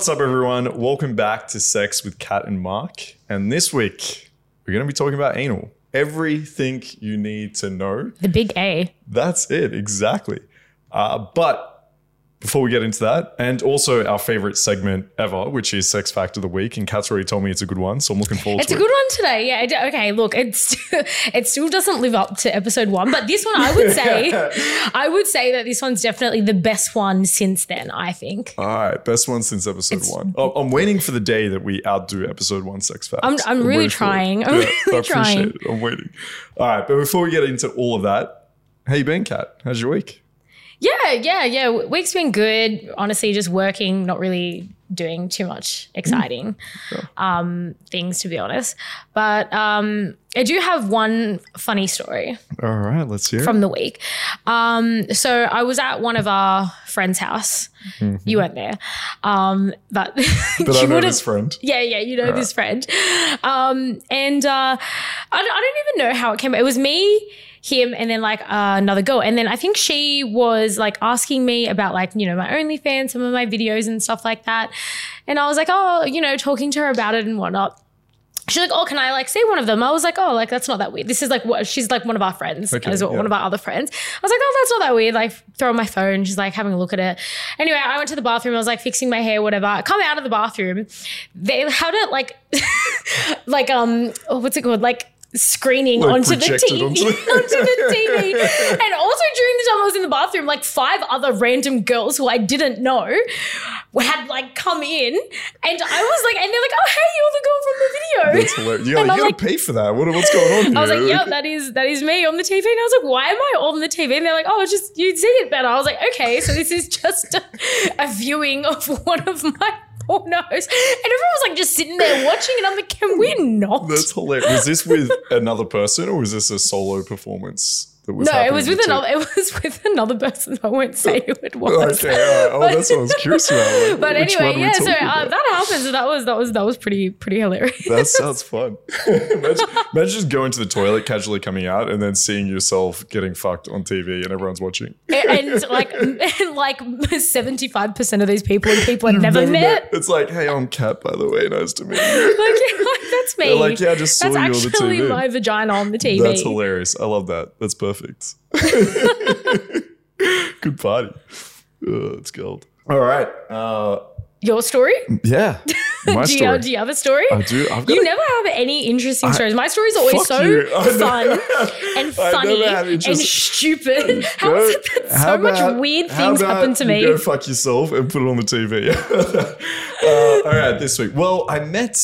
What's up, everyone? Welcome back to Sex with Kat and Mark. And this week, we're going to be talking about anal. Everything you need to know. The big A. That's it. Exactly. But before we get into that, and also our favorite segment ever, which is Sex Fact of the Week. And Kat's already told me it's a good one, so I'm looking forward to it. It's a good one today. Yeah. Okay, look, it still doesn't live up to episode one. But this one, I would say, that this one's definitely the best one since then, I think. All right. Best one since episode one. I'm waiting for the day that we outdo episode one Sex Facts. I'm really trying. I appreciate it. I'm waiting. All right. But before we get into all of that, how you been, Kat? How's your week? Yeah. Week's been good. Honestly, just working, not really doing too much exciting things, to be honest. But I do have one funny story. All right, let's hear it. From the week. So I was at one of our friend's house. Mm-hmm. You weren't there. But I know this friend. Yeah, you know this friend. And I don't even know how it came. It was me, him, and then another girl. And then I think she was asking me about my OnlyFans, some of my videos and stuff like that. And I was like, oh, talking to her about it and whatnot. She's like, oh, can I say one of them? I was like, oh, that's not that weird. This is she's one of our friends, one of our other friends. I was like, oh, that's not that weird. Throw my phone. She's having a look at it. Anyway, I went to the bathroom. I was fixing my hair, whatever. I come out of the bathroom. They had it what's it called? Screening onto the TV. And also during the time I was in the bathroom, 5 other random girls who I didn't know had come in, and I was and they're oh, hey, you're the girl from the video. That's hilarious. You're you gotta pay for that. What's going on here? I was yep, that is me on the TV. And I was why am I on the TV? And they're oh, it's just you'd see it better. I was okay, so this is just a viewing of one of my pornos. And everyone was just sitting there watching, and I'm can we not? That's hilarious. Was this with another person, or was this a solo performance? It was with another person. I won't say who it was. Okay, all right. Oh, that's what I was curious about. But anyway, yeah. So that happens. That was pretty hilarious. That sounds fun. Imagine just going to the toilet, casually coming out, and then seeing yourself getting fucked on TV, and everyone's watching. And 75% of these people are people I've never met. It's hey, I'm Kat, by the way. Nice to meet you. That's me. I just saw you on the TV. That's actually my vagina on the TV. That's hilarious. I love that. That's perfect. Good party. Oh, it's gold. All right. Your story? Yeah. My story. Do you have a story? I do. You never have any interesting stories. My stories are always so fun and funny and stupid. How is it that so much weird things happen to me? Go fuck yourself and put it on the TV. All right, this week. Well, I met,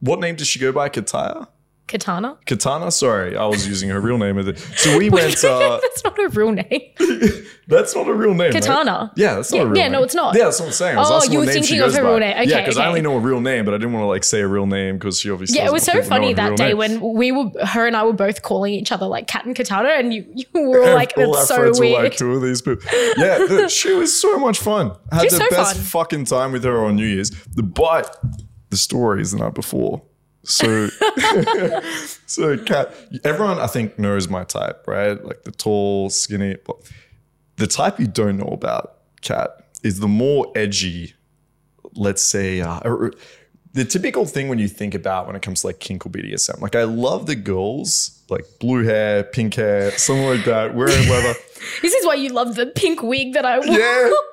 what name does she go by? Katana. Sorry, I was using her real name. So we went. That's not a real name. That's not a real name. Katana. Mate. Yeah, that's not a real name. Yeah, no, it's not. Yeah, that's what I'm saying. You were thinking of her real name. Okay, yeah, because I only know a real name, but I didn't want to say a real name because she obviously. Yeah, it was so funny that day when her and I were both calling each other Kat and Katana, and you were all it's so weird. Were two of these people. Yeah, she was so much fun. I had the best fucking time with her on New Year's. But the story is the night before. So Kat, everyone I think knows my type, right? The tall, skinny. The type you don't know about, Kat, is the more edgy, let's say, the typical thing when you think about when it comes to kink or BDSM. I love the girls, blue hair, pink hair, something like that, wearing leather. This is why you love the pink wig that I wore.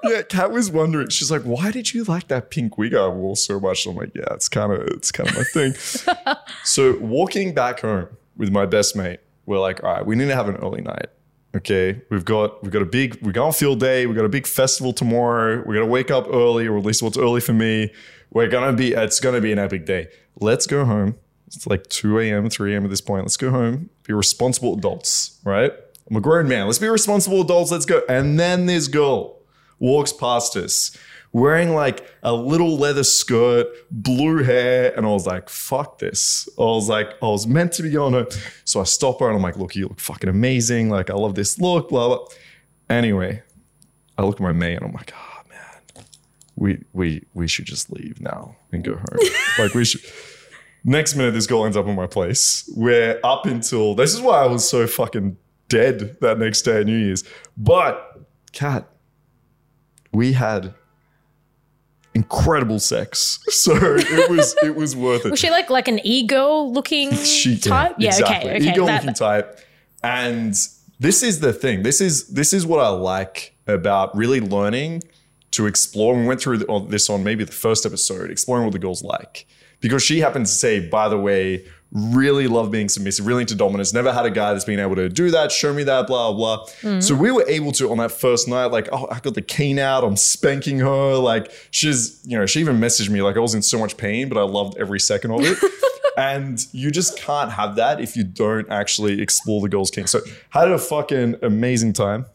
Yeah. Kat was wondering. She's why did you like that pink wig I wore so much? I'm yeah, it's kind of my thing. So walking back home with my best mate, we're all right, we need to have an early night. Okay, we've got we got on field day. We got a big festival tomorrow. We're gonna wake up early, or at least what's early for me. It's gonna be an epic day. Let's go home. It's 2 a.m., 3 a.m. at this point. Let's go home. Be responsible adults, right? I'm a grown man. Let's be responsible adults. Let's go. And then this girl walks past us wearing a little leather skirt, blue hair. And I was fuck this. I was meant to be on her. So I stop her and I'm look, you look fucking amazing. I love this look, blah, blah. Anyway, I look at my mate and I'm oh, man, we should just leave now and go home. We should. Next minute, this girl ends up in my place. We're up until, this is why I was so fucking dead that next day at New Year's. But Kat, we had incredible sex. So it was worth it. Was she like an ego-looking type? Yeah, exactly. Okay. Ego-looking type. And this is the thing. This is what I like about really learning to explore. We went through this on maybe the first episode, exploring what the girl's like. Because she happened to say, by the way, really love being submissive, really into dominance. Never had a guy that's been able to do that, show me that, blah, blah. Mm-hmm. So we were able to, on that first night, like, oh, I got the cane out, I'm spanking her. Like she's, you know, she even messaged me like I was in so much pain, but I loved every second of it. And you just can't have that if you don't actually explore the girl's kink. So had a fucking amazing time.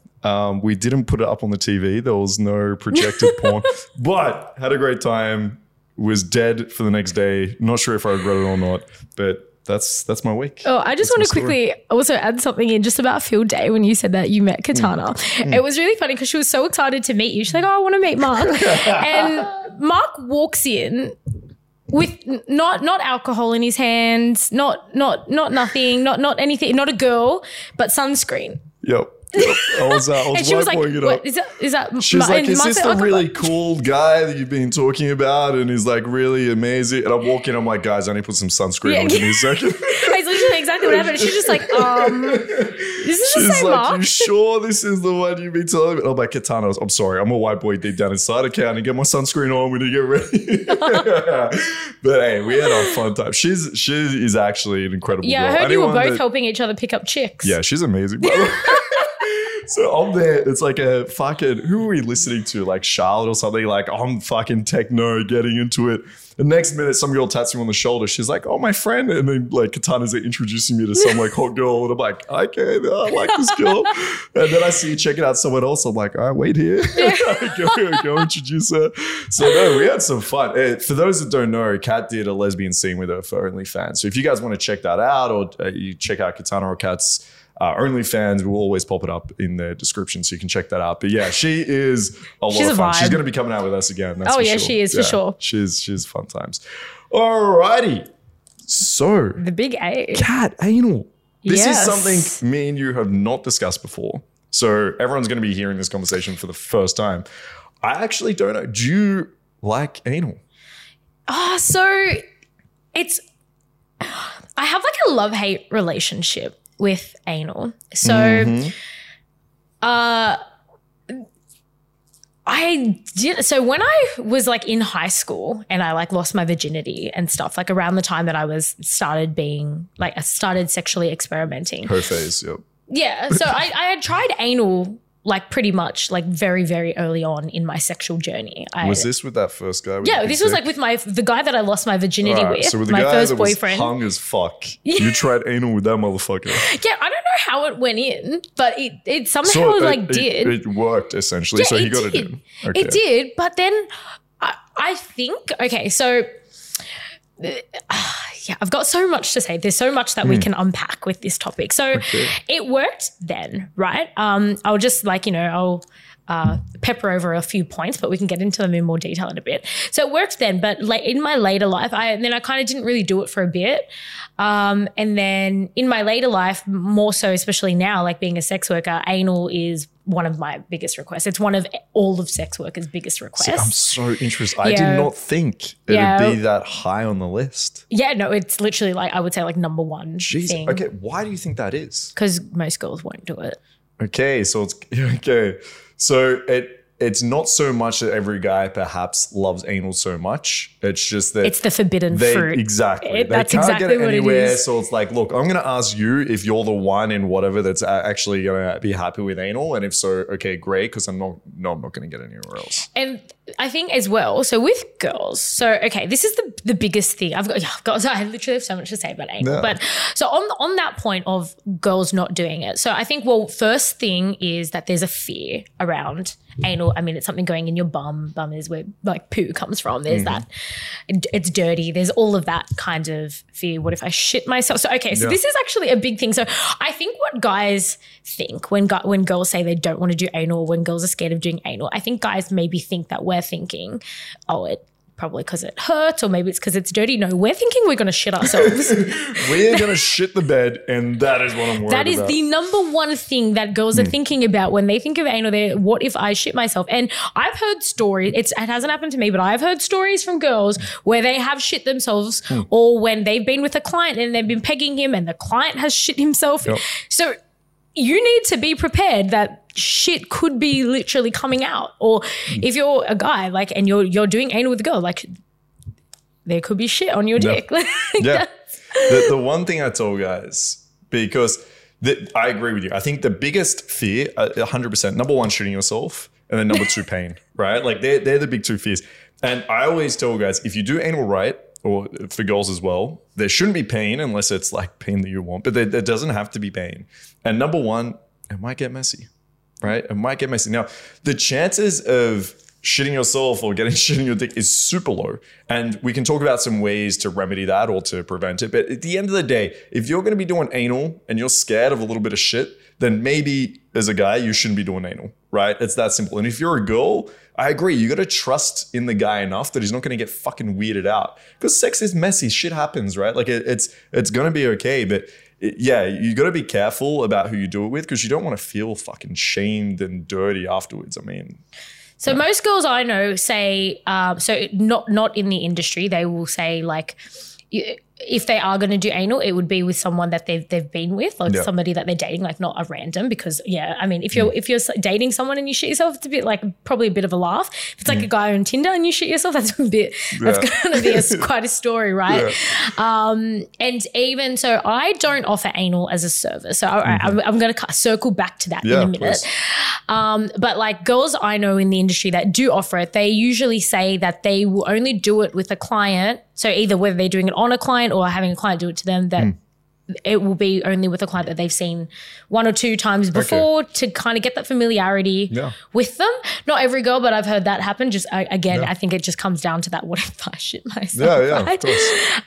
We didn't put it up on the TV. There was no projected porn, but had a great time. Was dead for the next day. Not sure if I regret it or not, but that's my week. Oh, I just want to quickly also add something in just about field day when you said that you met Katana. Mm. It was really funny because she was so excited to meet you. She's like, oh, I want to meet Mark. And Mark walks in with not alcohol in his hands, not anything, not a girl, but sunscreen. Yep. I was and she was like, what, is that she's like, is this the really cool guy that you've been talking about and he's like really amazing? And I walk in, I'm like, guys, I need to put some sunscreen on. Give me a second. It's literally exactly what happened. She's just like, she's the same like, Mark? You sure this is the one you've been telling me? And I'm like, Katana, I'm sorry, I'm a white boy deep down inside. Okay, I need to get my sunscreen on when you get ready. But hey, we had a fun time. She is actually an incredible girl. Yeah, I heard you were both helping each other pick up chicks. Yeah, she's amazing, by the way. So I'm there, it's like a fucking, who are we listening to? Like Charlotte or something? Like, I'm fucking techno, getting into it. The next minute, some girl taps me on the shoulder. She's like, oh, my friend. And then like Katana's introducing me to some like hot girl. And I'm like, okay, I like this girl. And then I see you checking out someone else. I'm like, all right, wait here. go introduce her. So no, we had some fun. For those that don't know, Kat did a lesbian scene with her for OnlyFans. So if you guys want to check that out or you check out Katana or Kat's OnlyFans, we'll always pop it up in the description so you can check that out. But yeah, she is a lot of fun. She's going to be coming out with us again. That's for sure. She is for sure. She's fun times. Alrighty. So the big A. Cat anal. This is something me and you have not discussed before. So everyone's going to be hearing this conversation for the first time. I actually don't know. Do you like anal? So I have like a love-hate relationship with anal. So so when I was like in high school and I like lost my virginity and stuff, like around the time that I was started sexually experimenting. Her phase, yep. Yeah. So I had tried anal like pretty much like very, very early on in my sexual journey. Was this with that first guy? Yeah, this was like with the guy that I lost my virginity with. So with my first boyfriend. Was hung as fuck. Yeah. You tried anal with that motherfucker. Yeah, I don't know how it went in, but it somehow did. It worked essentially. Yeah, so he got it in. Okay. It did, but then I think, okay, so yeah, I've got so much to say. There's so much that we can unpack with this topic. So it worked then, right? I'll just like, you know, I'll pepper over a few points, but we can get into them in more detail in a bit. So it worked then, but like in my later life, I kind of didn't really do it for a bit. And then in my later life, more so, especially now, like being a sex worker, anal is one of my biggest requests. It's one of all of sex workers' biggest requests. See, I'm so interested. I did not think it would be that high on the list. Yeah, no, it's literally like I would say like number one thing. Okay, why do you think that is? Because most girls won't do it. Okay, so it's okay. So it's not so much that every guy perhaps loves anal so much. It's just that it's the forbidden fruit. Exactly. They can't get it anywhere. So it's like, look, I'm going to ask you if you're the one in whatever that's actually going to be happy with anal. And if so, okay, great. Because I'm not going to get anywhere else. And I think as well, so with girls, so, okay, this is the biggest thing. I literally have so much to say about anal. Yeah. But so on that point of girls not doing it. So I think, well, first thing is that there's a fear around anal. I mean, it's something going in your bum. Bum is where like poo comes from. There's that. It's dirty. There's all of that kind of fear. What if I shit myself? So, okay. So this is actually a big thing. So I think what guys think when girls say they don't want to do anal, when girls are scared of doing anal, I think guys maybe think that we're thinking, oh, it probably because it hurts, or maybe it's because it's dirty. No, we're thinking we're going to shit ourselves. We're going to shit the bed, and that is what I'm worried about. That is the number one thing that girls are thinking about when they think of anal. They're, what if I shit myself? And I've heard stories. It hasn't happened to me, but I've heard stories from girls where they have shit themselves or when they've been with a client and they've been pegging him and the client has shit himself. Yep. So you need to be prepared that shit could be literally coming out. Or if you're a guy, like, and you're doing anal with a girl, like, there could be shit on your dick. Yeah. The one thing I tell guys, because I agree with you. I think the biggest fear, 100%, number one, shooting yourself, and then number two, pain, right? Like they're the big two fears. And I always tell guys, if you do anal right, or for girls as well, there shouldn't be pain unless it's like pain that you want, but there doesn't have to be pain. And number one, it might get messy, right? It might get messy. Now, the chances of shitting yourself or getting shit in your dick is super low. And we can talk about some ways to remedy that or to prevent it. But at the end of the day, if you're going to be doing anal and you're scared of a little bit of shit, then maybe as a guy, you shouldn't be doing anal, right? It's that simple. And if you're a girl, I agree. You got to trust in the guy enough that he's not going to get fucking weirded out, because sex is messy. Shit happens, right? Like it's going to be okay. But yeah, you got to be careful about who you do it with, because you don't want to feel fucking shamed and dirty afterwards. I mean... So most girls I know say, so not in the industry, they will say like, if they are going to do anal, it would be with someone that they've been with, like somebody that they're dating, like not a random. Because I mean, if you're dating someone and you shit yourself, it's a bit like probably a bit of a laugh. If it's like a guy on Tinder and you shit yourself, that's going to be quite a story, right? Yeah. And even so, I don't offer anal as a service, so I'm going to circle back to that in a minute. But like girls I know in the industry that do offer it, they usually say that they will only do it with a client. So either whether they're doing it on a client or having a client do it to them, that it will be only with a client that they've seen one or two times before to kind of get that familiarity with them. Not every girl, but I've heard that happen. Just I think it just comes down to that, what if I shit myself? Yeah, right? Of course.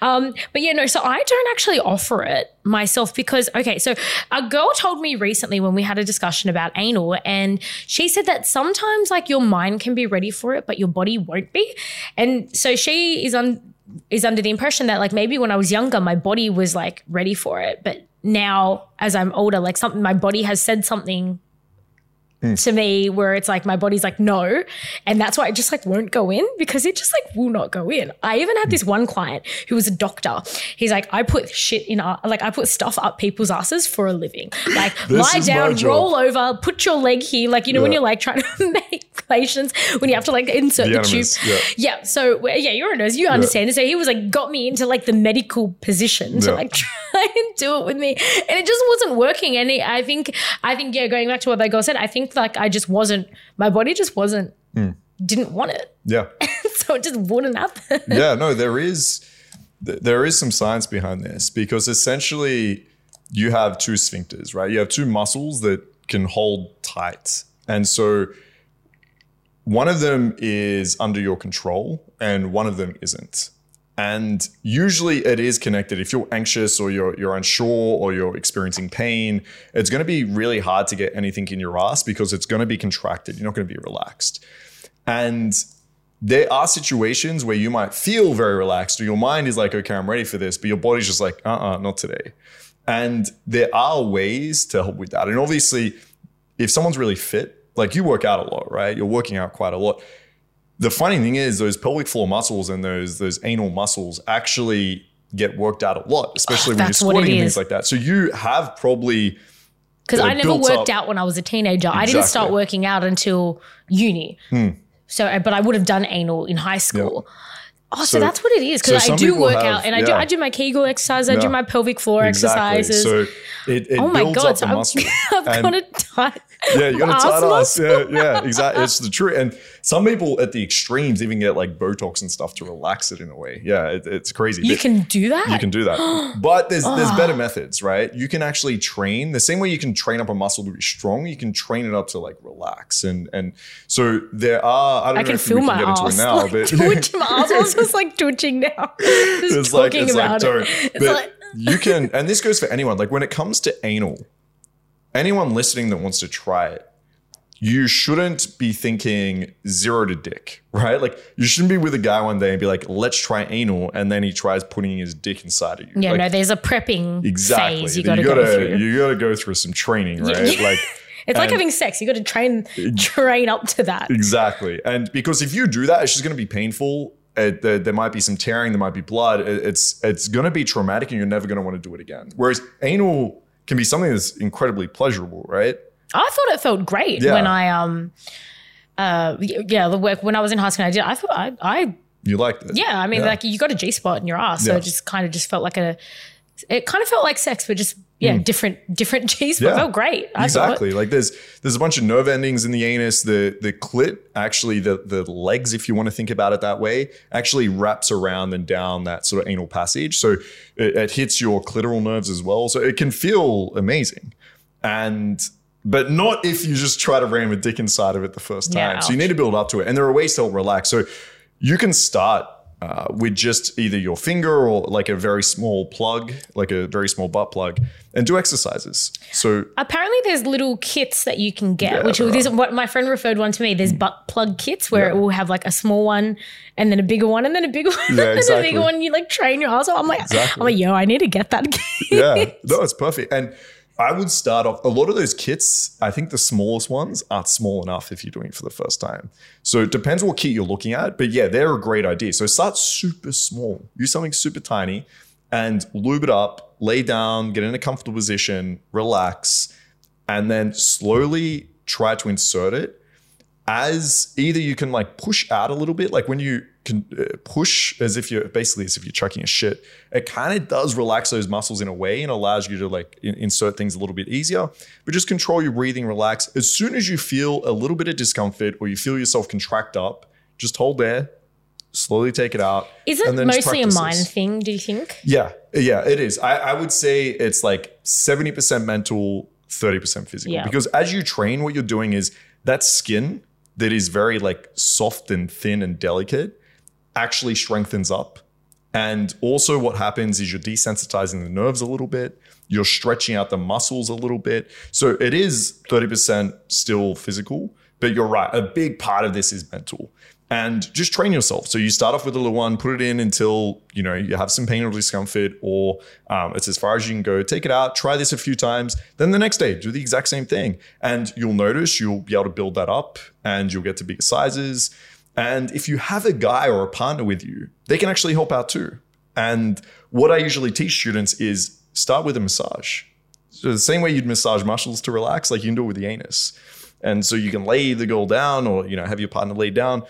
But yeah, no, so I don't actually offer it myself because, okay, so a girl told me recently when we had a discussion about anal, and she said that sometimes like your mind can be ready for it, but your body won't be. And so she is under the impression that like maybe when I was younger, my body was like ready for it. But now as I'm older, like something, my body has said something to me where it's like, my body's like, no. And that's why it just like won't go in, because it just like will not go in. I even had this one client who was a doctor. He's like, I put stuff up people's asses for a living. Like lie down, roll over, put your leg here. Like, you know, when you're like trying to make patients, when you have to like insert the tube. Yeah. So you're a nurse, you understand. So he was like, got me into like the medical position to like try and do it with me. And it just wasn't working. And I think, going back to what that girl said, I think like didn't want it. Yeah. So it just wouldn't happen. Yeah, no, there is some science behind this, because essentially you have two sphincters, right? You have two muscles that can hold tight. And so one of them is under your control and one of them isn't. And usually it is connected. If you're anxious or you're unsure or you're experiencing pain, it's going to be really hard to get anything in your ass because it's going to be contracted. You're not going to be relaxed. And there are situations where you might feel very relaxed or your mind is like, okay, I'm ready for this, but your body's just like, not today. And there are ways to help with that. And obviously, if someone's really fit, like you work out a lot, right? You're working out quite a lot. The funny thing is those pelvic floor muscles and those anal muscles actually get worked out a lot, especially when you're squatting and things like that. So you have probably... Because I never worked out when I was a teenager. Exactly. I didn't start working out until uni. But I would have done anal in high school. Yep. Oh, so that's what it is. Because I do work out and I do my Kegel exercise. I do my pelvic floor exercises. So it builds up the muscle. I've got a tight ass. Yeah, exactly. It's the truth. And some people at the extremes even get like Botox and stuff to relax it in a way. Yeah, it's crazy. You can do that. But there's better methods, right? You can actually train. The same way you can train up a muscle to be strong, you can train it up to like relax. And so there are, I don't know if we can get into it now. It's like twitching now. It's like, you can, and this goes for anyone. Like when it comes to anal, anyone listening that wants to try it, you shouldn't be thinking zero to dick, right? Like, you shouldn't be with a guy one day and be like, let's try anal, and then he tries putting his dick inside of you. Yeah, like, no, there's a prepping phase you gotta go through. You gotta go through some training, right? Like, it's like having sex. You got to train up to that. Exactly. And because if you do that, it's just going to be painful. There might be some tearing. There might be blood. It's going to be traumatic, and you're never going to want to do it again. Whereas anal can be something that's incredibly pleasurable, right? I thought it felt great when I the work when I was in high school. I thought you liked it. Yeah, I mean, like, you got a G spot in your ass, so it just kind of felt like it kind of felt like sex, but just. Yeah, different G's, but felt great. Exactly. Like, there's a bunch of nerve endings in the anus. The clit, actually, the legs, if you want to think about it that way, actually wraps around and down that sort of anal passage. So it hits your clitoral nerves as well. So it can feel amazing. But not if you just try to ram a dick inside of it the first time. Yeah. So you need to build up to it. And there are ways to help relax. So you can start with just either your finger or like a very small plug, like a very small butt plug, and do exercises. So apparently there's little kits that you can get, which is what my friend referred one to me. There's butt plug kits where it will have like a small one and then a bigger one and then a bigger one and then a bigger one. You like train your asshole. I'm like, yo, I need to get that kit. Yeah, no, it's perfect. And I would start off, a lot of those kits, I think the smallest ones aren't small enough if you're doing it for the first time. So it depends what kit you're looking at, but yeah, they're a great idea. So start super small, use something super tiny and lube it up, lay down, get in a comfortable position, relax, and then slowly try to insert it. As either you can like push out a little bit, like when you can push as if you're chucking a shit, it kind of does relax those muscles in a way and allows you to like insert things a little bit easier, but just control your breathing, relax. As soon as you feel a little bit of discomfort or you feel yourself contract up, just hold there, slowly take it out. Is it mostly a mind thing, do you think? Yeah, it is. I would say it's like 70% mental, 30% physical, because as you train, what you're doing is that skin that is very like soft and thin and delicate actually strengthens up. And also what happens is you're desensitizing the nerves a little bit. You're stretching out the muscles a little bit. So it is 30% still physical, but you're right. A big part of this is mental. And just train yourself. So you start off with a little one, put it in until, you know, you have some pain or discomfort or it's as far as you can go. Take it out, try this a few times. Then the next day, do the exact same thing. And you'll notice you'll be able to build that up and you'll get to bigger sizes. And if you have a guy or a partner with you, they can actually help out too. And what I usually teach students is start with a massage. So the same way you'd massage muscles to relax, like you can do it with the anus. And so you can lay the girl down or, you know, have your partner lay down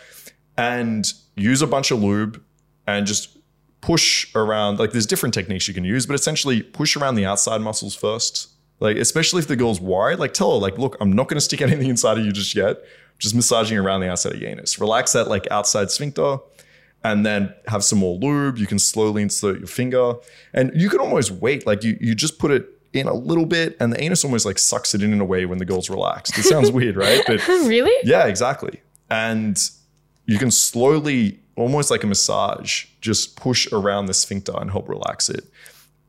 and use a bunch of lube and just push around. Like, there's different techniques you can use, but essentially push around the outside muscles first. Like, especially if the girl's worried, like tell her like, look, I'm not going to stick anything inside of you just yet. Just massaging around the outside of your anus. Relax that like outside sphincter and then have some more lube. You can slowly insert your finger and you can almost wait. Like you just put it in a little bit and the anus almost like sucks it in a way when the girl's relaxed. It sounds weird, right? But really? Yeah, exactly. And you can slowly, almost like a massage, just push around the sphincter and help relax it.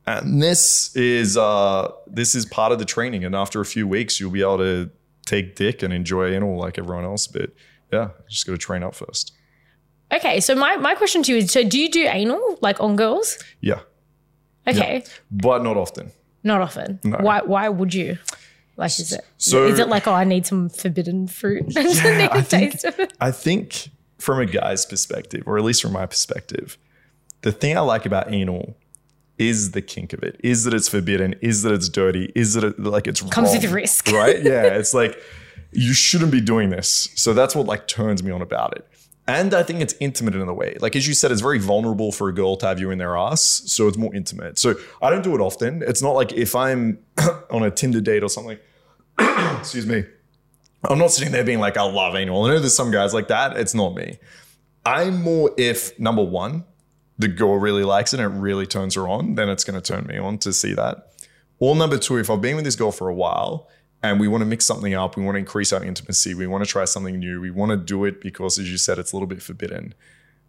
And this is part of the training. And after a few weeks, you'll be able to take dick and enjoy anal like everyone else. But yeah, just got to train up first. Okay. So my question to you is, so do you do anal like on girls? Yeah. Okay. Yeah. But not often. Not often. No. Why would you? Like, is it like, oh, I need some forbidden fruit? Yeah, I think from a guy's perspective, or at least from my perspective, the thing I like about anal is the kink of it, is that it's forbidden, is that it's dirty, is that it, like it's comes wrong, with risk. Right? Yeah. It's like, you shouldn't be doing this. So that's what like turns me on about it. And I think it's intimate in a way. Like, as you said, it's very vulnerable for a girl to have you in their ass. So it's more intimate. So I don't do it often. It's not like if I'm on a Tinder date or something, excuse me, I'm not sitting there being like, I love anal. I know there's some guys like that. It's not me. I'm more if, number one, the girl really likes it and it really turns her on, then it's going to turn me on to see that. Or number two, if I've been with this girl for a while and we want to mix something up, we want to increase our intimacy, we want to try something new, we want to do it because, as you said, it's a little bit forbidden,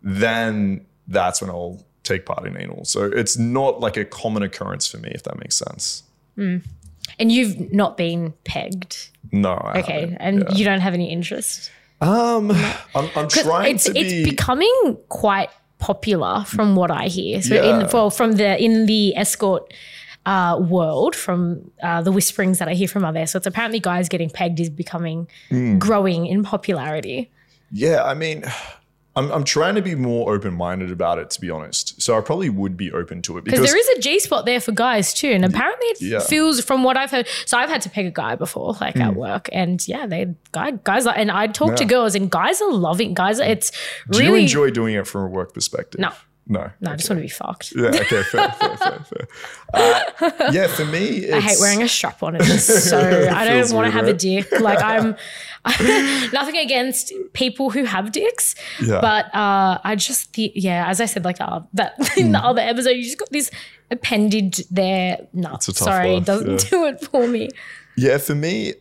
then that's when I'll take part in anal. So it's not like a common occurrence for me, if that makes sense. Mm. And you've not been pegged? No. I haven't. And you don't have any interest? I'm trying to be... It's becoming quite popular from what I hear. So in the escort world, from the whisperings that I hear from others. So it's apparently guys getting pegged is becoming growing in popularity. Yeah, I mean, I'm trying to be more open-minded about it, to be honest. So I probably would be open to it. Because there is a G-spot there for guys too. And apparently it feels, from what I've heard, so I've had to peg a guy before, like at work. And guys, and I'd talk to girls, and guys are loving, it's really. Do you enjoy doing it from a work perspective? No, okay. I just want to be fucked. Yeah, okay, fair. For me, I hate wearing a strap on. It's so I don't want to have a dick. Like I'm nothing against people who have dicks, but I just as I said, like in the other episode, you just got this appendage there. No, sorry, it doesn't do it for me. Yeah, for me,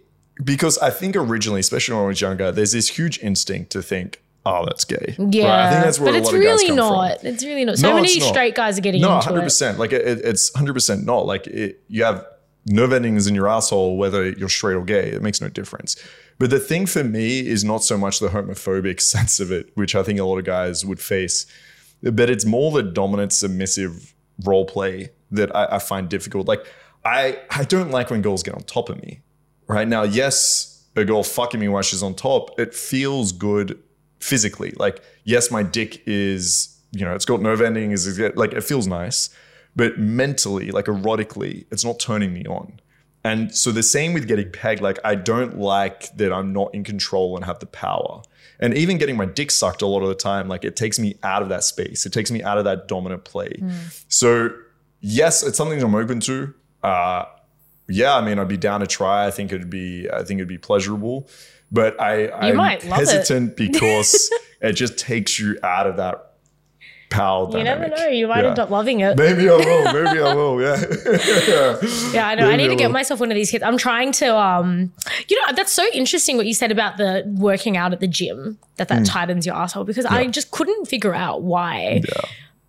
because I think originally, especially when I was younger, there's this huge instinct to think, oh, that's gay. Yeah. Right? I think that's where a lot of guys come from. It's really not. So many straight guys are getting into it. No, 100%. Like it's 100% not. Like you have nerve endings in your asshole, whether you're straight or gay. It makes no difference. But the thing for me is not so much the homophobic sense of it, which I think a lot of guys would face, but it's more the dominant, submissive role play that I find difficult. Like I don't like when girls get on top of me. Right now, yes, a girl fucking me while she's on top, it feels good. Physically, like, yes, my dick is, it's got nerve endings, like it feels nice, but mentally, like erotically, it's not turning me on. And so the same with getting pegged, like I don't like that I'm not in control and have the power. And even getting my dick sucked a lot of the time, like it takes me out of that space. It takes me out of that dominant play. So yes, it's something I'm open to. I mean, I'd be down to try. I think it'd be pleasurable. But I'm hesitant because it just takes you out of that power dynamic. You never know. You might end up loving it. Maybe I will. Yeah. Yeah, I know. I need to get myself one of these hits. I'm trying to, that's so interesting what you said about the working out at the gym, that tightens your asshole, because I just couldn't figure out why. Yeah.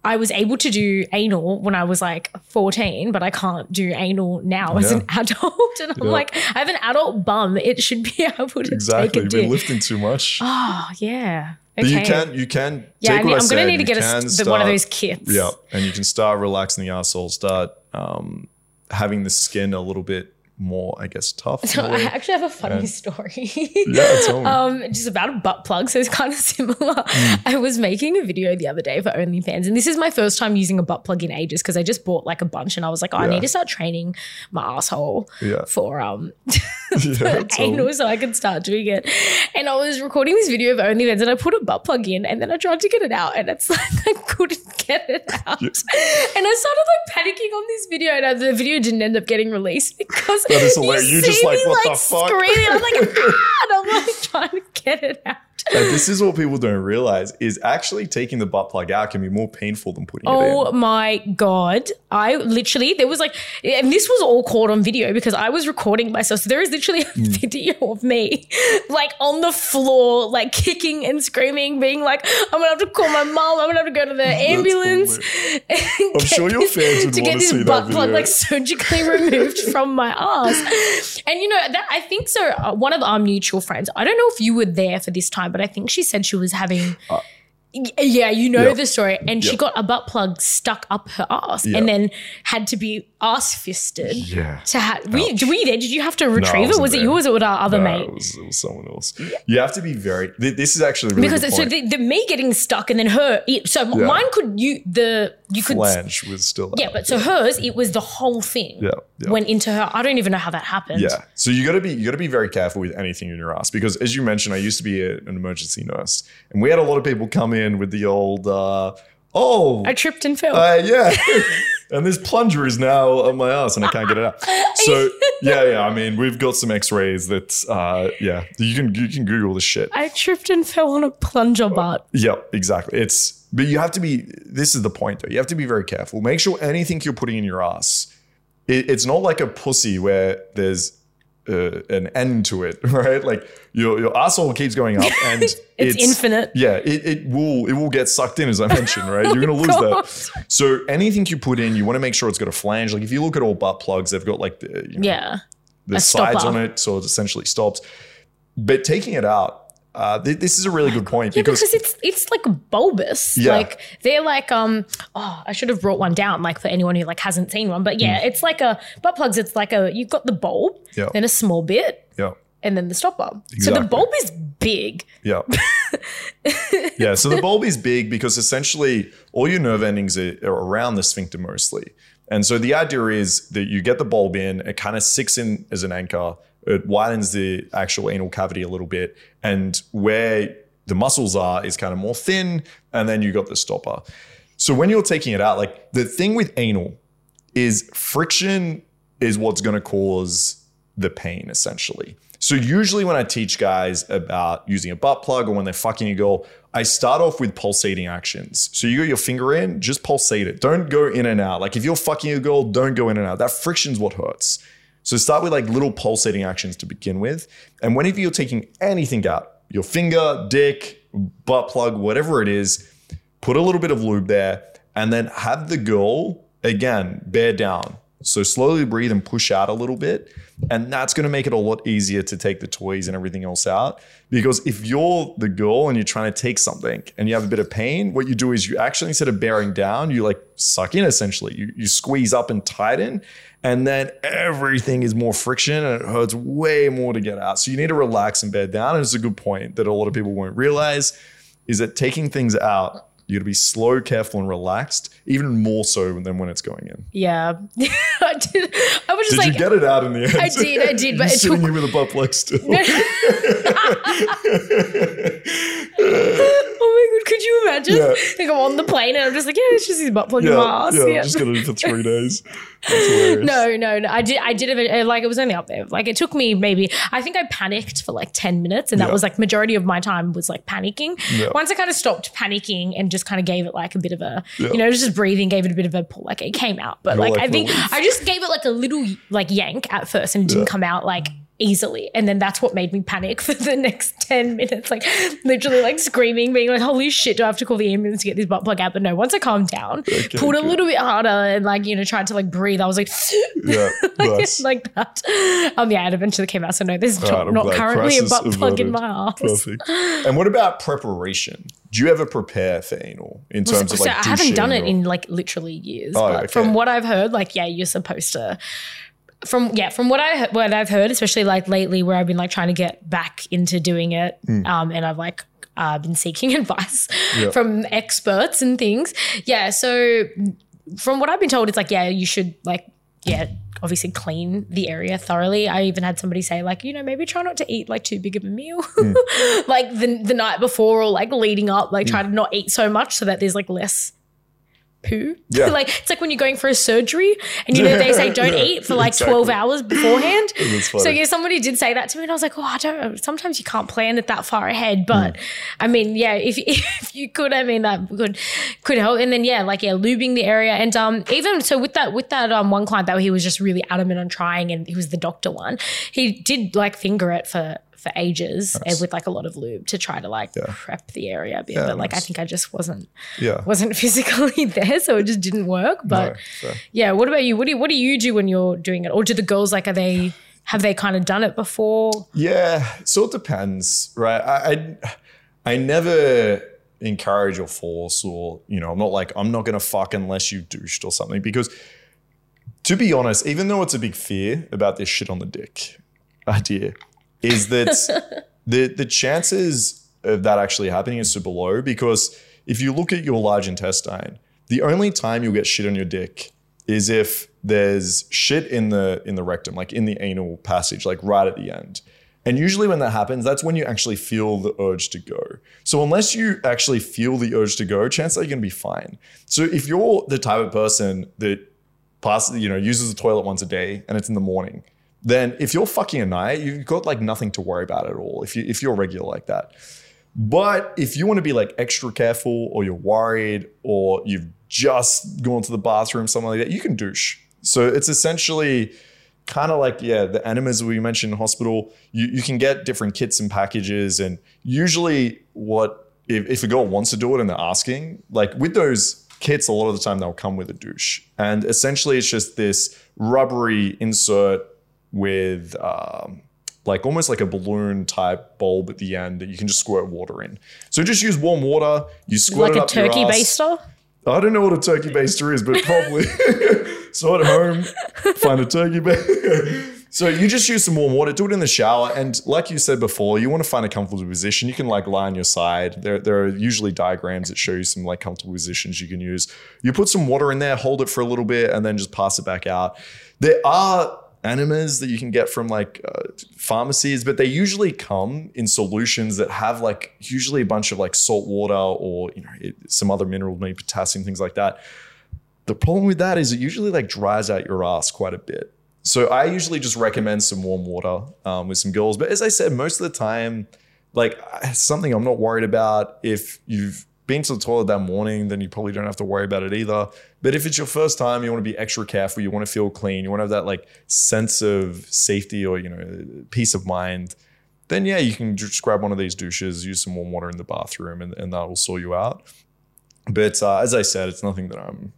I was able to do anal when I was like 14, but I can't do anal now as an adult. And I'm like, I have an adult bum. It should be able to take a dick. You've been lifting too much. Oh, yeah. Okay. But you can take what I said. I'm going to need to get one of those kits. Yeah, and you can start relaxing the arsehole, start having the skin a little bit more, I guess, tough. So I actually have a funny story. Yeah, tell me. Just about a butt plug, so it's kind of similar. I was making a video the other day for OnlyFans, and this is my first time using a butt plug in ages, because I just bought like a bunch and I was like, I need to start training my asshole for anal so I can start doing it. And I was recording this video of OnlyFans and I put a butt plug in, and then I tried to get it out and it's like I couldn't get it out. And I started like panicking on this video, and the video didn't end up getting released because that is hilarious. You just like, what the fuck? Screaming. I'm like, ah, and I'm like trying to get it out. Like, this is what people don't realize, is actually taking the butt plug out can be more painful than putting it in. Oh my God. I literally, there was like, and this was all caught on video because I was recording myself. So there is literally a video of me like on the floor, like kicking and screaming, being like, I'm going to have to call my mom. I'm going to have to go to the ambulance. I'm sure your fans would want to see that video. To get this butt plug like surgically removed from my ass. And I think so. One of our mutual friends, I don't know if you were there for this time, but I think she said she was having, the story, and she got a butt plug stuck up her ass and then had to be ass fisted. Yeah. Were you there? Did you have to retrieve it? Was it yours or was it our other mate? It was someone else. You have to be very, this is actually a really good point. Because the me getting stuck and then her, mine could, you could. Flange was still out. Yeah, but so hers, it was the whole thing went into her. I don't even know how that happened. Yeah. So you got to be very careful with anything in your ass, because as you mentioned, I used to be an emergency nurse, and we had a lot of people come in with the old, I tripped and fell. And this plunger is now on my ass and I can't get it out. So I mean, we've got some x-rays that, you can Google this shit. I tripped and fell on a plunger butt. Exactly. But you have to be, this is the point though, you have to be very careful. Make sure anything you're putting in your ass, it's not like a pussy where there's an end to it, right? Like your asshole keeps going up and it's infinite. Yeah, it will get sucked in, as I mentioned, right? You're going to lose that. So anything you put in, you want to make sure it's got a flange. Like if you look at all butt plugs, they've got like the the slides on it, so it essentially stops. But taking it out, this is a really good point. Yeah, because it's like bulbous. Yeah. Like they're like, I should have brought one down, like for anyone who like hasn't seen one. But yeah, it's like a butt plugs. It's like you've got the bulb, yeah, then a small bit, yeah, and then the stopper. Exactly. So the bulb is big. Yeah. Yeah. So the bulb is big because essentially all your nerve endings are around the sphincter mostly. And so the idea is that you get the bulb in, it kind of sticks in as an anchor, it widens the actual anal cavity a little bit, and where the muscles are is kind of more thin, and then you got the stopper. So when you're taking it out, like the thing with anal is friction is what's going to cause the pain essentially. So usually when I teach guys about using a butt plug or when they're fucking a girl, I start off with pulsating actions. So you got your finger in, just pulsate it. Don't go in and out. Like if you're fucking a girl, don't go in and out. That friction's what hurts. So start with like little pulsating actions to begin with. And whenever you're taking anything out, your finger, dick, butt plug, whatever it is, put a little bit of lube there and then have the girl, again, bear down. So slowly breathe and push out a little bit. And that's going to make it a lot easier to take the toys and everything else out. Because if you're the girl and you're trying to take something and you have a bit of pain, what you do is you actually, instead of bearing down, you like suck in essentially. You squeeze up and tighten, and then everything is more friction and it hurts way more to get out. So you need to relax and bear down. And it's a good point that a lot of people won't realize is that taking things out, you got to be slow, careful, and relaxed, even more so than when it's going in. Yeah. Did you get it out in the end? I did. But sitting here with a butt plug still. Oh, my God. Could you imagine? Yeah. Like, I'm on the plane and I'm just like, yeah, it's just his butt plug in my ass. Yeah, yeah. I'm just going to do it for 3 days. That's hilarious. No. I did. Like, it was only up there. Like, it took me maybe, I think I panicked for like 10 minutes and that was like majority of my time was like panicking. Yeah. Once I kind of stopped panicking and just kind of gave it like a bit of a, just breathing, gave it a bit of a pull. Like, it came out. But I think I just gave it like a little like yank at first and it didn't come out like easily. And then that's what made me panic for the next 10 minutes, like literally like screaming, being like, holy shit, do I have to call the ambulance to get this butt plug out? But no, once I calmed down, pulled a little bit harder and like, tried to like breathe. I was like, like that. It eventually came out. So no, there's not currently a butt plug in my ass. Perfect. And what about preparation? Do you ever prepare for anal in terms of like douching? I haven't done it in like literally years. From what I've heard, like, you're supposed to. From what I've heard, especially like lately where I've been like trying to get back into doing it, and I've like been seeking advice from experts and things. Yeah, so from what I've been told, it's like you should like obviously clean the area thoroughly. I even had somebody say like, maybe try not to eat like too big of a meal like the night before or like leading up, like try to not eat so much so that there's like less poo. Yeah. Like it's like when you're going for a surgery and they say don't eat for like 12 hours beforehand. So somebody did say that to me and I was like, I don't know. Sometimes you can't plan it that far ahead, but if you could, that could help. And then lubing the area and even so with that one client that he was just really adamant on trying, and he was the doctor one. He did like finger it for ages and with like a lot of lube to try to like prep the area a bit. But like I think I just wasn't physically there, so it just didn't work. But what about you? What do you do when you're doing it? Or do the girls like have they kind of done it before? Yeah, so it depends, right? I never encourage or force or I'm not like I'm not gonna fuck unless you douched or something, because to be honest, even though it's a big fear about this shit on the dick idea, is that the chances of that actually happening is super low, because if you look at your large intestine, the only time you'll get shit on your dick is if there's shit in the rectum, like in the anal passage, like right at the end. And usually when that happens, that's when you actually feel the urge to go. So unless you actually feel the urge to go, chances are you're going to be fine. So if you're the type of person that passes, uses the toilet once a day and it's in the morning, then if you're fucking a night, you've got like nothing to worry about at all if you're regular like that. But if you want to be like extra careful, or you're worried, or you've just gone to the bathroom, something like that, you can douche. So it's essentially kind of like, the enemas we mentioned in hospital, you can get different kits and packages. And usually if a girl wants to do it and they're asking, like with those kits, a lot of the time they'll come with a douche. And essentially it's just this rubbery insert with like almost like a balloon type bulb at the end that you can just squirt water in. So just use warm water, you squirt it up your ass. Like a turkey baster? I don't know what a turkey baster is, but probably. So at home, find a turkey baster. So you just use some warm water, do it in the shower. And like you said before, you want to find a comfortable position. You can like lie on your side. There are usually diagrams that show you some like comfortable positions you can use. You put some water in there, hold it for a little bit, and then just pass it back out. There are enemas that you can get from like pharmacies, but they usually come in solutions that have like usually a bunch of like salt water or, you know, some other mineral, maybe potassium, things like that. The problem with that is it usually like dries out your ass quite a bit. So I usually just recommend some warm water with some girls. But as I said, most of the time, like something I'm not worried about. If you've been to the toilet that morning, then you probably don't have to worry about it either. But if it's your first time, you want to be extra careful. You want to feel clean. You want to have that like sense of safety or, you know, peace of mind. Then, yeah, you can just grab one of these douches, use some warm water in the bathroom, and that will sort you out. But as I said, it's nothing that I'm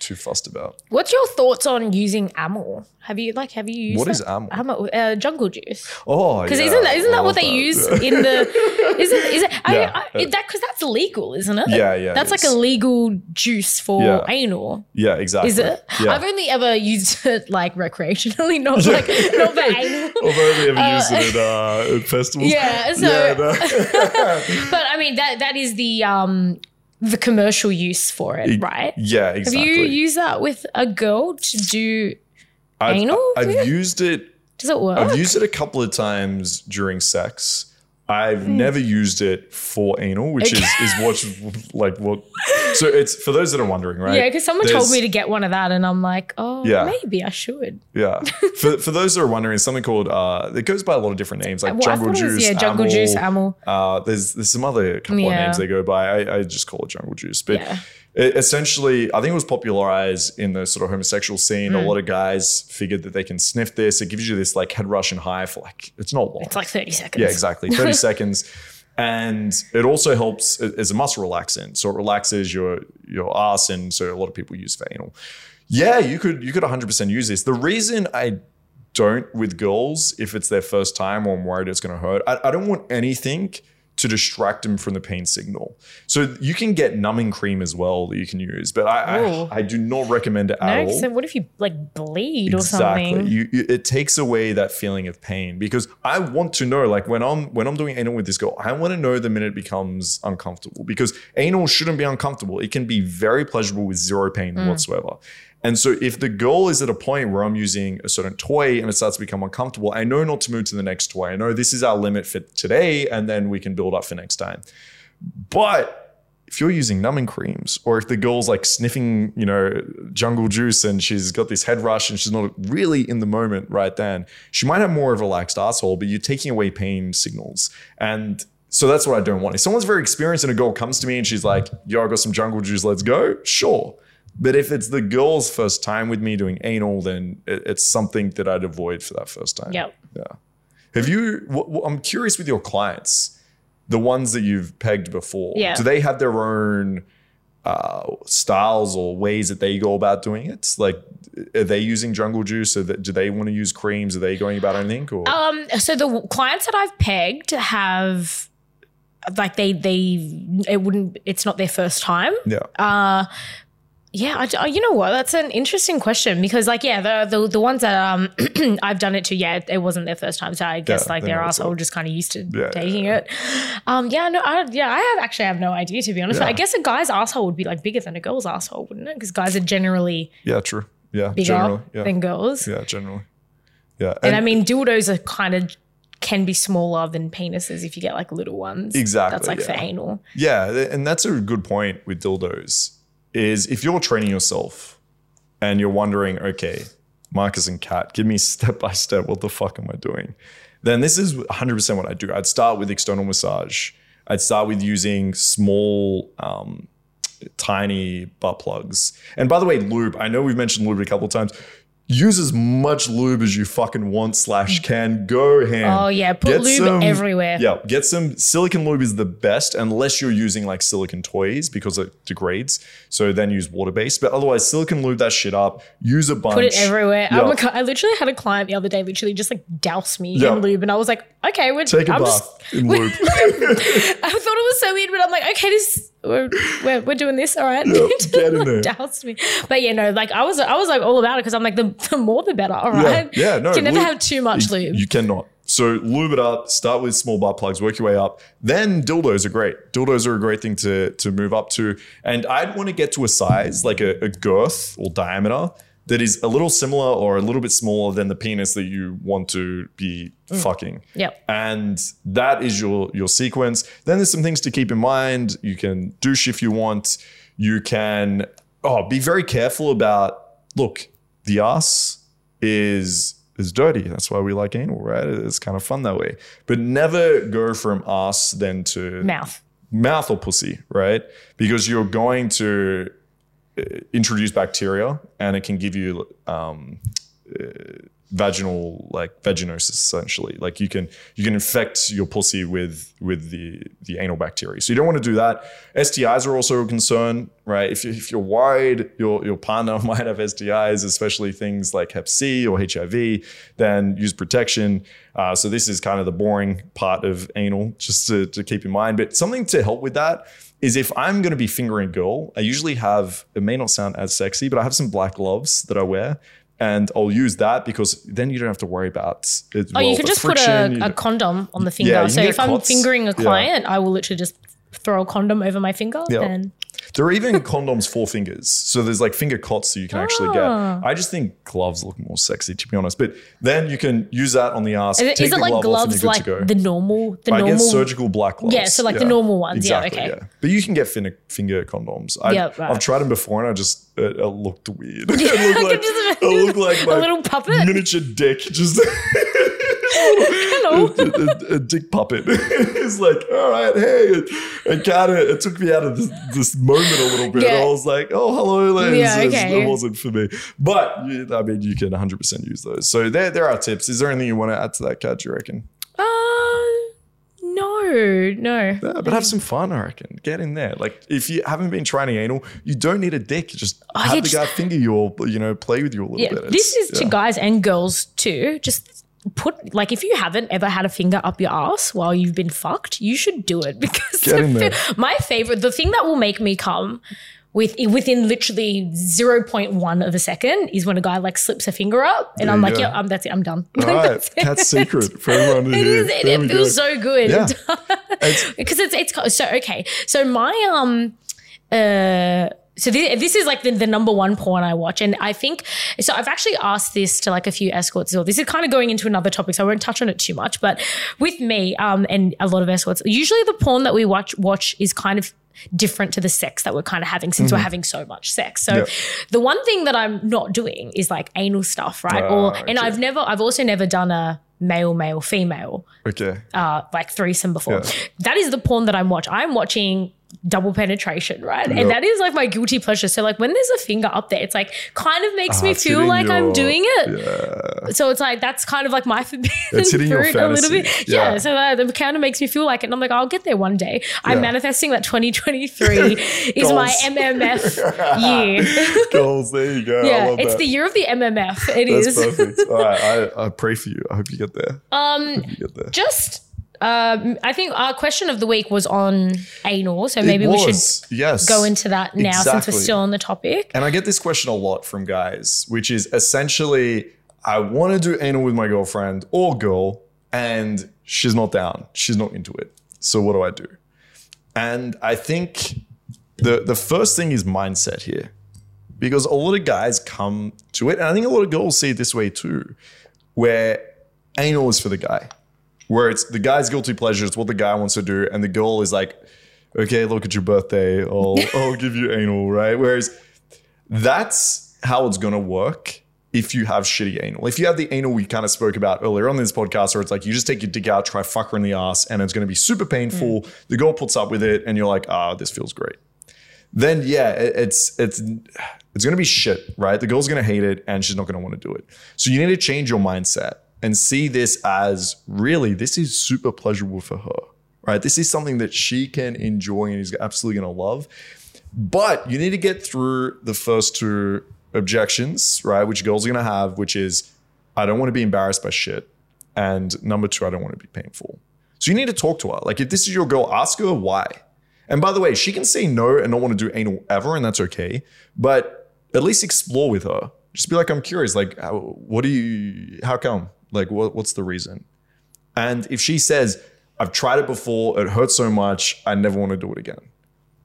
too fussed about. What's your thoughts on using amyl? Have you used What is amyl? Amyl, jungle juice. Oh, yeah. Because isn't that what they use in the? Is it? Yeah. Because that's illegal, isn't it? Yeah. That's like a legal juice for anal. Yeah, exactly. Is it? Yeah. I've only ever used it like recreationally, not for anal. I've only ever used it at festivals. Yeah. So, but I mean that is the commercial use for it, right? Yeah, exactly. Have you used that with a girl to do anal? I've used it. Does it work? I've used it a couple of times during sex. I've never used it for anal, which is what. So it's for those that are wondering, right? Yeah, because someone told me to get one of that, and I'm like, maybe I should. Yeah. for those that are wondering, something called it goes by a lot of different names, like jungle juice, jungle juice, amyl. There's some other couple of names they go by. I just call it jungle juice, but it essentially, I think it was popularized in the sort of homosexual scene. A lot of guys figured that they can sniff this. It gives you this like head rush and high for like, it's not long. It's like 30 seconds. Yeah, exactly. 30 seconds. And it also helps as a muscle relaxant. So it relaxes your ass, and so a lot of people use for anal. Yeah, you could 100% use this. The reason I don't with girls, if it's their first time or I'm worried it's going to hurt, I don't want anything to distract them from the pain signal. So you can get numbing cream as well that you can use, but I do not recommend it at all. So what if you like bleed or something? Exactly, it takes away that feeling of pain, because I want to know, like when I'm doing anal with this girl, I want to know the minute it becomes uncomfortable, because anal shouldn't be uncomfortable. It can be very pleasurable with zero pain whatsoever. And so if the goal is at a point where I'm using a certain toy and it starts to become uncomfortable, I know not to move to the next toy. I know this is our limit for today, and then we can build up for next time. But if you're using numbing creams, or if the girl's like sniffing, you know, jungle juice and she's got this head rush and she's not really in the moment right then, she might have more of a relaxed asshole, but you're taking away pain signals. And so that's what I don't want. If someone's very experienced and a girl comes to me and she's like, yo, I got some jungle juice, let's go. Sure. But if it's the girl's first time with me doing anal, then it's something that I'd avoid for that first time. Yep. Yeah. Have you, I'm curious with your clients, the ones that you've pegged before, do they have their own styles or ways that they go about doing it? Like, are they using jungle juice? Or do they want to use creams? Are they going about anything? Or? So the clients that I've pegged have, like it's not their first time. Yeah. You know what? That's an interesting question, because like, the ones that I've done it to, it wasn't their first time. So I guess their asshole just kind of used to taking it. I have no idea, to be honest. I guess a guy's asshole would be like bigger than a girl's asshole, wouldn't it? Because guys are generally bigger than girls. Yeah, generally. Yeah. And I mean, dildos are kind of can be smaller than penises if you get like little ones. Exactly. That's like for anal. Yeah. And that's a good point with dildos. Is if you're training yourself and you're wondering, okay, Marcus and Kat, give me step by step, what the fuck am I doing? Then this is 100% what I do. I'd start with external massage. I'd start with using small, tiny butt plugs. And by the way, lube. I know we've mentioned lube a couple of times. Use as much lube as you fucking want / can. Go ham. Oh yeah, put lube everywhere. Yeah, get some. Silicon lube is the best unless you're using like silicon toys because it degrades. So then use water-based. But otherwise, silicon lube that shit up. Use a bunch. Put it everywhere. Yeah. Oh my God, I literally had a client the other day literally just like douse me in lube. And I was like, okay. Take a bath in lube. I thought it was so weird, but I'm like, okay, we're doing this, all right. Yep, get in there. Doused me. But yeah, no, like I was like all about it because I'm like the more the better, all right? Yeah, no. You can never have too much lube. You cannot. So lube it up, start with small butt plugs, work your way up. Then dildos are great. Dildos are a great thing to move up to. And I'd want to get to a size, like a girth or diameter that is a little similar or a little bit smaller than the penis that you want to be fucking. Yep. And that is your sequence. Then there's some things to keep in mind. You can douche if you want. You can be very careful about, look, the ass is dirty. That's why we like anal, right? It's kind of fun that way. But never go from ass then to mouth or pussy, right? Because you're going to introduce bacteria and it can give you vaginal, like vaginosis, essentially. Like you can infect your pussy with the anal bacteria. So you don't want to do that. STIs are also a concern, right? If you're worried your partner might have STIs, especially things like Hep C or HIV, then use protection. So this is kind of the boring part of anal, just to keep in mind. But something to help with that is if I'm going to be fingering a girl, I usually have, it may not sound as sexy, but I have some black gloves that I wear. And I'll use that because then you don't have to worry about it. Oh, well, you can just put a condom on the finger. Yeah, so if I'm fingering a client, I will literally just throw a condom over my finger. Yep. And there are even condoms for fingers. So there's like finger cots that you can actually get. I just think gloves look more sexy, to be honest. But then you can use that on the ass. Is it like gloves like the normal? I get surgical black gloves. Yeah, so like the normal ones. Exactly, yeah, okay. Yeah. But you can get finger condoms. I've tried them before and I just... It looked weird. Yeah, it looked like my a little puppet, miniature dick. Just hello, a dick puppet. It's like, all right, hey, it took me out of this moment a little bit. Yeah. I was like, oh, hello, ladies. Yeah, okay. It wasn't for me, but I mean, you can 100% use those. So there are tips. Is there anything you want to add to that, Kat? Do you reckon? No. Yeah, but have some fun, I reckon. Get in there. Like if you haven't been trying anal, you don't need a dick. Just have the guy finger you or play with you a little bit. This is to guys and girls too. Just put, like, if you haven't ever had a finger up your ass while you've been fucked, you should do it because get in there. My favorite, the thing that will make me come within literally 0.1 of a second is when a guy like slips a finger up and I'm like, that's it, I'm done. All right, Kat's secret for everyone to hear. It feels so good. Yeah. Because it's so, okay. So my, so this is like the number one porn I watch. And I think, so I've actually asked this to like a few escorts as well. This is kind of going into another topic, so I won't touch on it too much. But with me and a lot of escorts, usually the porn that we watch is kind of different to the sex that we're kind of having since we're having so much sex. So the one thing that I'm not doing is like anal stuff, right? I've also never done a male, female, like threesome before. Yeah. That is the porn that I'm watching. I'm watching double penetration, right? Yep. And that is like my guilty pleasure. So like when there's a finger up there, it's like kind of makes me feel like I'm doing it. Yeah. So it's like, that's kind of like my forbidden fruit a little bit. Yeah. So that kind of makes me feel like it. And I'm like, I'll get there one day. Yeah. I'm manifesting that 2023 is my MMF year. Goals, there you go. Yeah, it's the year of the MMF. That's perfect. All right, I pray for you. I hope you get there. I think our question of the week was on anal, so maybe we should go into that now since we're still on the topic. And I get this question a lot from guys, which is essentially, I want to do anal with my girlfriend or girl and she's not down. She's not into it. So what do I do? And I think the first thing is mindset here because a lot of guys come to it and I think a lot of girls see it this way too, where anal is for the guy. Where it's the guy's guilty pleasure, it's what the guy wants to do. And the girl is like, okay, look at your birthday. I'll give you anal, right? Whereas that's how it's going to work if you have shitty anal. If you have the anal we kind of spoke about earlier on in this podcast, where it's like you just take your dick out, try fuck her in the ass, and it's going to be super painful. The girl puts up with it and you're like, this feels great. then yeah, it's going to be shit, right? The girl's going to hate it and she's not going to want to do it. So you need to change your mindset and see this as, really, this is super pleasurable for her, right? This is something that she can enjoy and is absolutely going to love. But you need to get through the first two objections, right? Which girls are going to have, which is, I don't want to be embarrassed by shit. And number two, I don't want to be painful. So you need to talk to her. Like, if this is your girl, ask her why. And by the way, she can say no and not want to do anal ever, and that's okay. But at least explore with her. Just be like, I'm curious. Like, how come? Like, what's the reason? And if she says, I've tried it before, it hurts so much, I never want to do it again.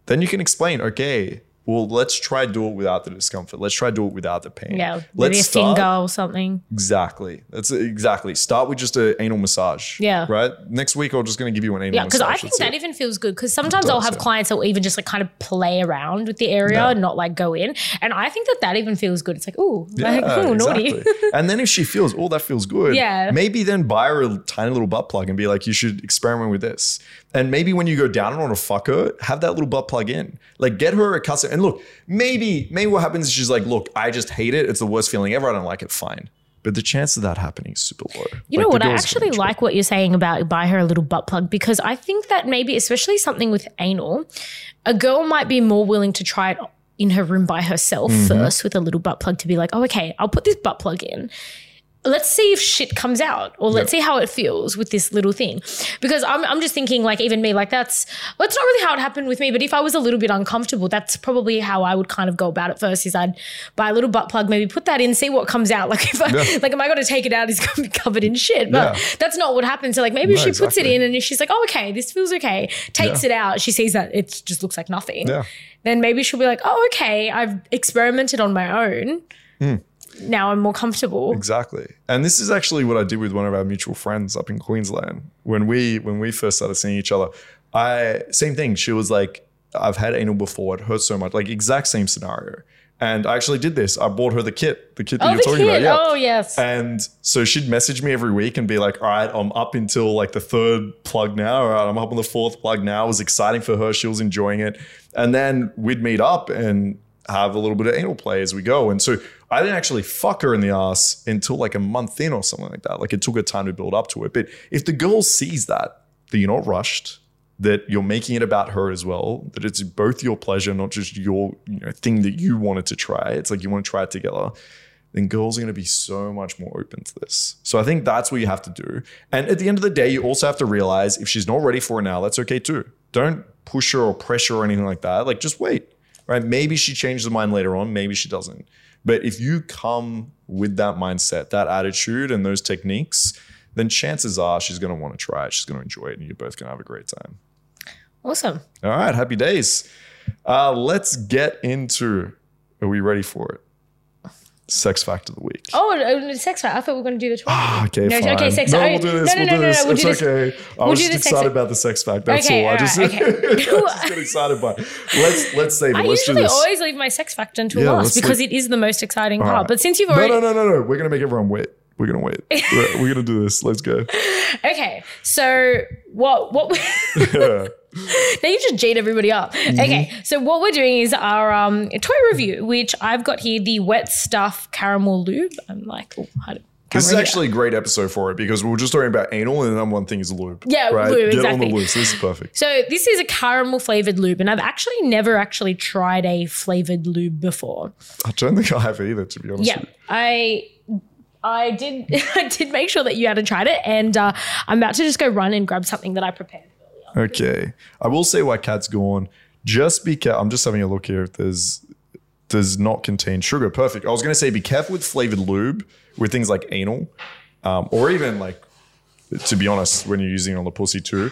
Then you can explain, okay, well, let's try do it without the discomfort. Let's try do it without the pain. Yeah, maybe a finger or something. Exactly. Exactly. Start with just an anal massage. Yeah. Right? Next week, I'm just going to give you an anal massage. Yeah, because I think that even feels good, because sometimes I'll have clients that will even just like kind of play around with the area and not like go in. And I think that even feels good. It's like, ooh, naughty. And then if she feels, that feels good. Yeah. Maybe then buy her a tiny little butt plug and be like, you should experiment with this. And maybe when you go down and want to fuck her, have that little butt plug in. Like, get her a custom. And look, maybe what happens is she's like, look, I just hate it. It's the worst feeling ever. I don't like it. Fine. But the chance of that happening is super low. You know what? I actually like what you're saying about buy her a little butt plug, because I think that maybe, especially something with anal, a girl might be more willing to try it in her room by herself first with a little butt plug, to be like, oh, okay, I'll put this butt plug in. Let's see if shit comes out, or let's see how it feels with this little thing. Because I'm just thinking, like, even me, like, that's not really how it happened with me. But if I was a little bit uncomfortable, that's probably how I would kind of go about it first, is I'd buy a little butt plug, maybe put that in, see what comes out. Like, am I going to take it out? It's going to be covered in shit. But that's not what happens. So, like, maybe she puts it in, and if she's like, oh, okay, this feels okay, takes it out, she sees that it just looks like nothing. Yeah. Then maybe she'll be like, oh, okay, I've experimented on my own. Mm. Now I'm more comfortable. Exactly. And this is actually what I did with one of our mutual friends up in Queensland. When we first started seeing each other, same thing. She was like, I've had anal before. It hurts so much. Like, exact same scenario. And I actually did this. I bought her the kit that you're talking about. Yeah. Oh, yes. And so she'd message me every week and be like, all right, I'm up until like the third plug now. All right, I'm up on the fourth plug now. It was exciting for her. She was enjoying it. And then we'd meet up and have a little bit of anal play as we go. And so I didn't actually fuck her in the ass until like a month in or something like that. Like, it took her time to build up to it. But if the girl sees that you're not rushed, that you're making it about her as well, that it's both your pleasure, not just your thing that you wanted to try. It's like you want to try it together. Then girls are going to be so much more open to this. So I think that's what you have to do. And at the end of the day, you also have to realize if she's not ready for it now, that's okay too. Don't push her or pressure or anything like that. Like, just wait. Right? Maybe she changes her mind later on. Maybe she doesn't. But if you come with that mindset, that attitude, and those techniques, then chances are she's going to want to try it. She's going to enjoy it, and you're both going to have a great time. Awesome. All right. Happy days. Let's get into, are we ready for it? Sex fact of the week. Oh, sex fact. I thought we were going to do the 20. Okay, no, fine. Okay, sex fact. No, we'll do this. No, we'll do this. It's okay. I was just excited about the sex fact. That's all. I just get excited by it. Let's save it. Let's do this. I usually always leave my sex fact until last because it is the most exciting part. But since you've already... No. We're going to make everyone wait. We're going to wait. We're going to do this. Let's go. Okay. So what... Now you just G'd everybody up. Mm-hmm. Okay, so what we're doing is our toy review, which I've got here, the Wet Stuff Caramel Lube. I'm like, this is actually a great episode for it because we were just talking about anal and the number one thing is lube. Yeah, right? Lube, exactly. Get on the lube, so this is perfect. So this is a caramel flavored lube, and I've actually never tried a flavored lube before. I don't think I have either, to be honest. Yeah, I did make sure that you hadn't tried it, and I'm about to just go run and grab something that I prepared. Okay. I will say why Kat's gone. Just be careful. I'm just having a look here. If does not contain sugar. Perfect. I was going to say be careful with flavored lube with things like anal or even like, to be honest, when you're using it on the pussy too,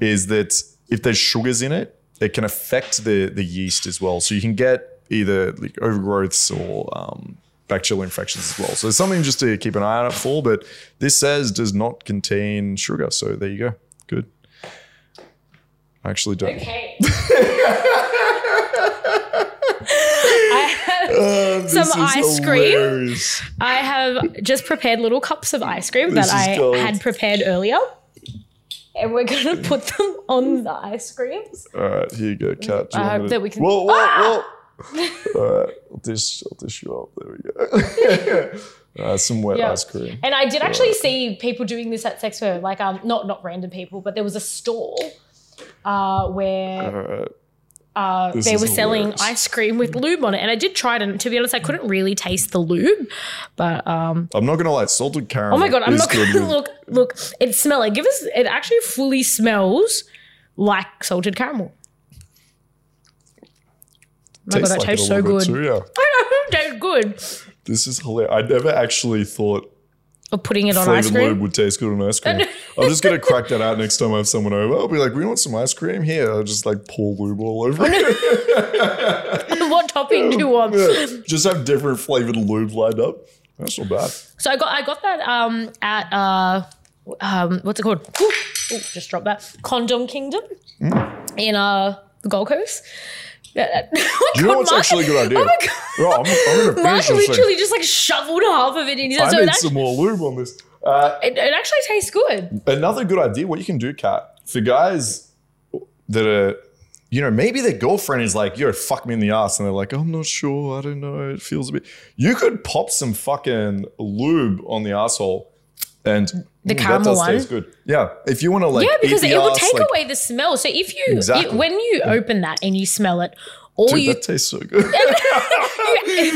is that if there's sugars in it, it can affect the yeast as well. So you can get either like overgrowths or bacterial infections as well. So it's something just to keep an eye out for, but this says does not contain sugar. So there you go. Good. I actually don't. Okay. I have some ice cream. I have just prepared little cups of ice cream that I had prepared earlier. and we're going to put them on the ice creams. All right, here you go, Kat. I hope that we can... Whoa, whoa, whoa. All right, I'll dish you up. There we go. Some wet ice cream. And I did actually see people doing this at Sexpo, like not random people, but there was a stall where... they were selling ice cream with lube on it, and I did try it, and to be honest I couldn't really taste the lube, but I'm not gonna lie, salted caramel. Oh my god, I'm not gonna look it smell it. Give us it actually fully smells like salted caramel. Oh my god, that like tastes so good too, yeah. I know, it tastes good. This is hilarious. I never actually thought of putting it on ice cream. Flavored lube would taste good on ice cream. I'm just going to crack that out next time I have someone over. I'll be like, we want some ice cream here. I'll just like pour lube all over it. What topping do you want? Yeah. Just have different flavored lube lined up. That's not bad. So I got that at, what's it called? Ooh, just dropped that. Condom Kingdom in the Gold Coast. Yeah. Oh you know what's actually a good idea? Oh my God. Oh, I'm Mark literally just like shoveled half of it in. He's like, I need some more lube on this. It actually tastes good. Another good idea, what you can do, Kat, for guys that are, you know, maybe their girlfriend is like, yo, fuck me in the ass. And they're like, I'm not sure. I don't know. It feels a bit. You could pop some fucking lube on the asshole. And the caramel one tastes good. Yeah. If you want to like yeah, because it will take away the smell. So if you, when you open that and you smell it, all dude, that tastes so good.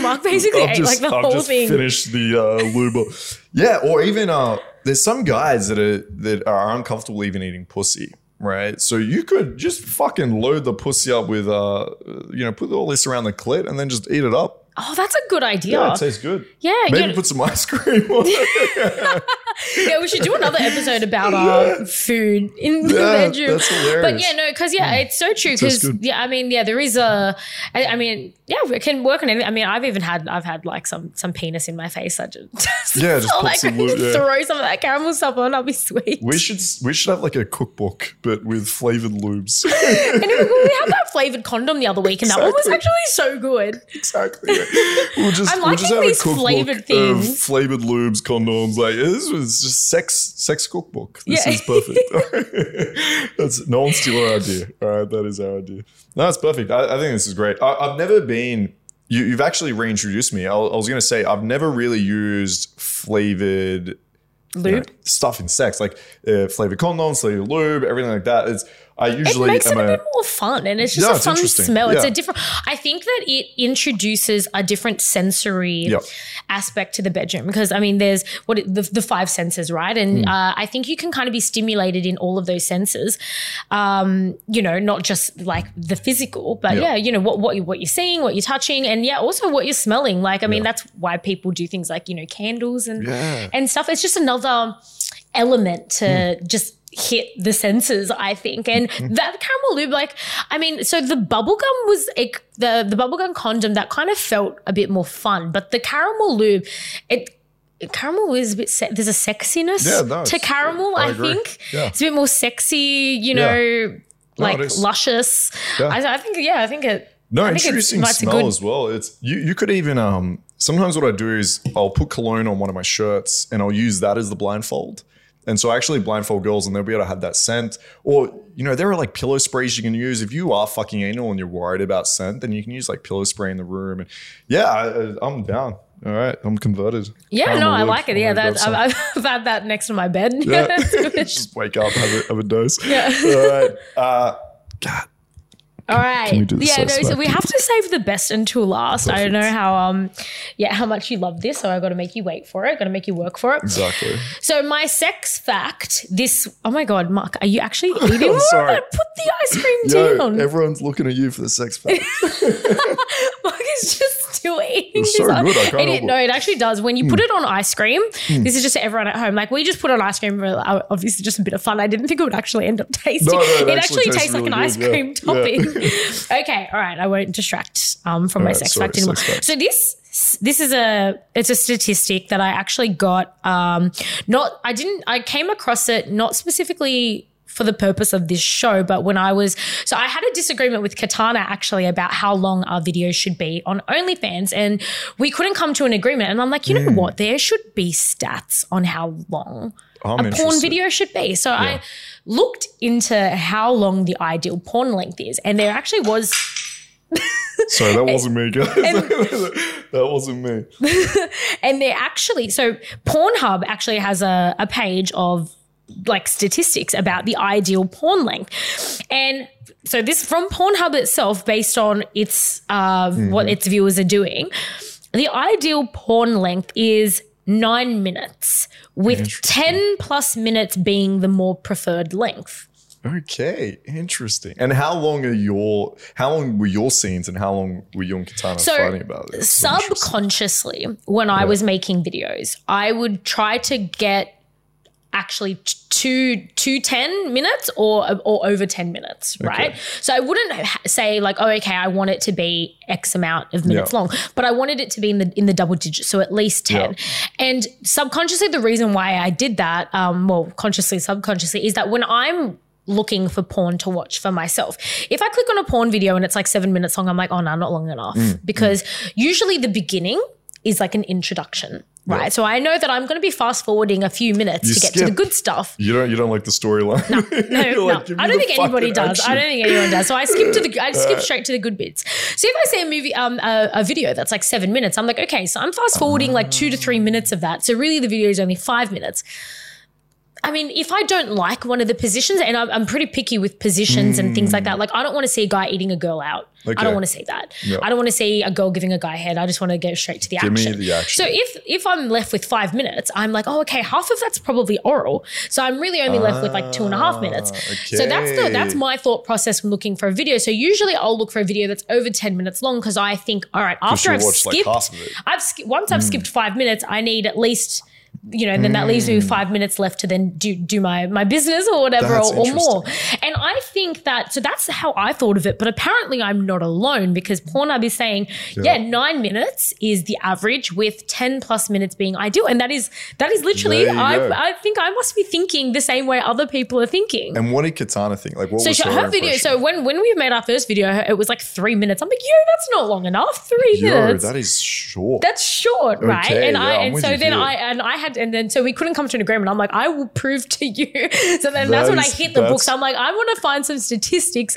Mark basically ate like the whole thing. Finished the lube. Yeah. Or even there's some guys that are uncomfortable even eating pussy, right? So you could just fucking load the pussy up with put all this around the clit and then just eat it up. Oh, that's a good idea. Yeah, it tastes good. Yeah. Maybe put some ice cream on it. Yeah, we should do another episode about food in the bedroom. That's hilarious. But, yeah, no, because, it's so true. Because, there is a – it can work on anything. I mean, I've had like some penis in my face. I just throw some of that caramel stuff on. I'll be sweet. We should have like a cookbook but with flavoured lubes. And we had that flavoured condom the other week and that one was actually so good. Exactly. Yeah. We'll just have these a cookbook flavored things. Of flavoured lubes, condoms. Like this was just sex cookbook. This is perfect. That's no one's steal our idea. All right, that is our idea. No, it's perfect. I think this is great. I've never been. You've actually reintroduced me. I was going to say I've never really used flavoured lube stuff in sex, like flavoured condoms, flavoured lube, everything like that. It makes it a bit more fun, and it's just a fun smell. Yeah. It's a different. I think that it introduces a different sensory aspect to the bedroom because there's the five senses, right? And I think you can kind of be stimulated in all of those senses. Not just like the physical, but what you're seeing, what you're touching, and also what you're smelling. Like that's why people do things like candles and stuff. It's just another element to just hit the senses, I think. And that caramel lube, so the bubblegum was the bubblegum condom that kind of felt a bit more fun, but the caramel lube, caramel is a bit, there's a sexiness to caramel, I think. Yeah. It's a bit more sexy, luscious. Yeah. Interesting smell as well. It's you could even, sometimes what I do is I'll put cologne on one of my shirts and I'll use that as the blindfold. And so I actually blindfold girls and they'll be able to have that scent. Or, there are like pillow sprays you can use. If you are fucking anal and you're worried about scent, then you can use like pillow spray in the room. And I'm down. All right. I'm converted. Yeah, I like it. Yeah, I've had that next to my bed. Yeah. Just wake up, have a dose. Yeah. All right. God. All right. So we have to save the best until last. Perfect. I don't know how much you love this, so I got to make you wait for it, got to make you work for it. Exactly. So my sex fact, oh my God, Mark, are you actually eating? I'm sorry. Put the ice cream down. Everyone's looking at you for the sex fact. Mark is just still eating this. So good, I can't. No, it actually does. When you put it on ice cream, this is just everyone at home. Like we just put on ice cream, obviously just a bit of fun. I didn't think it would actually end up tasting. No, it actually tastes really like an ice cream topping. Yeah. Okay, all right. I won't distract from my sex fact anymore. So this is a statistic that I actually got. I came across it not specifically for the purpose of this show, but I had a disagreement with Katana actually about how long our videos should be on OnlyFans, and we couldn't come to an agreement. And I'm like, you know what? There should be stats on how long a porn video should be. So I looked into how long the ideal porn length is, and there actually was... Sorry, that wasn't me, guys. That wasn't me. And they actually... So Pornhub actually has a page of like statistics about the ideal porn length. And so this from Pornhub itself, based on its what its viewers are doing, the ideal porn length is 9 minutes, with 10 plus minutes being the more preferred length. Okay, interesting. And how long were your scenes, and how long were you and Katana fighting about this? Subconsciously, when I was making videos, I would try to get actually to 10 minutes or over 10 minutes, right? Okay. So I wouldn't say like, oh, okay, I want it to be X amount of minutes long, but I wanted it to be in the double digits, so at least 10. And subconsciously, the reason why I did that, well, consciously, subconsciously, is that when I'm looking for porn to watch for myself, if I click on a porn video and it's like 7 minutes long, I'm like, oh, no, not long enough, because usually the beginning is like an introduction. Right. So I know that I'm going to be fast forwarding a few minutes to get to the good stuff. You don't like the storyline. No. Like, I don't think anybody does. I don't think anyone does. So I skip straight to the good bits. So if I see a movie, a video that's like 7 minutes, I'm like, okay, so I'm fast forwarding like 2 to 3 minutes of that. So really the video is only 5 minutes. I mean, if I don't like one of the positions, and I'm pretty picky with positions and things like that. Like, I don't want to see a guy eating a girl out. Okay. I don't want to see that. Yep. I don't want to see a girl giving a guy head. I just want to go straight to the action. Give me the action. So if I'm left with 5 minutes, I'm like, oh, okay, half of that's probably oral. So I'm really only left with like 2.5 minutes. Okay. So that's my thought process when looking for a video. So usually I'll look for a video that's over 10 minutes long, because I think, all right, after I've skipped, like half of it. Once I've skipped 5 minutes, I need at least... You know, and then that leaves me 5 minutes left to then do my business or whatever, or more. And I think that, so that's how I thought of it. But apparently I'm not alone, because Pornhub is saying, 9 minutes is the average, with 10 plus minutes being ideal. And that is literally, I think I must be thinking the same way other people are thinking. And what did Katana think? Like, what was her video? So when we made our first video, it was like 3 minutes. I'm like, that's not long enough. 3 minutes. That is short. That's short, okay, right? And so we couldn't come to an agreement. I'm like, I will prove to you. So then that's when I hit the books. I'm like, I want to find some statistics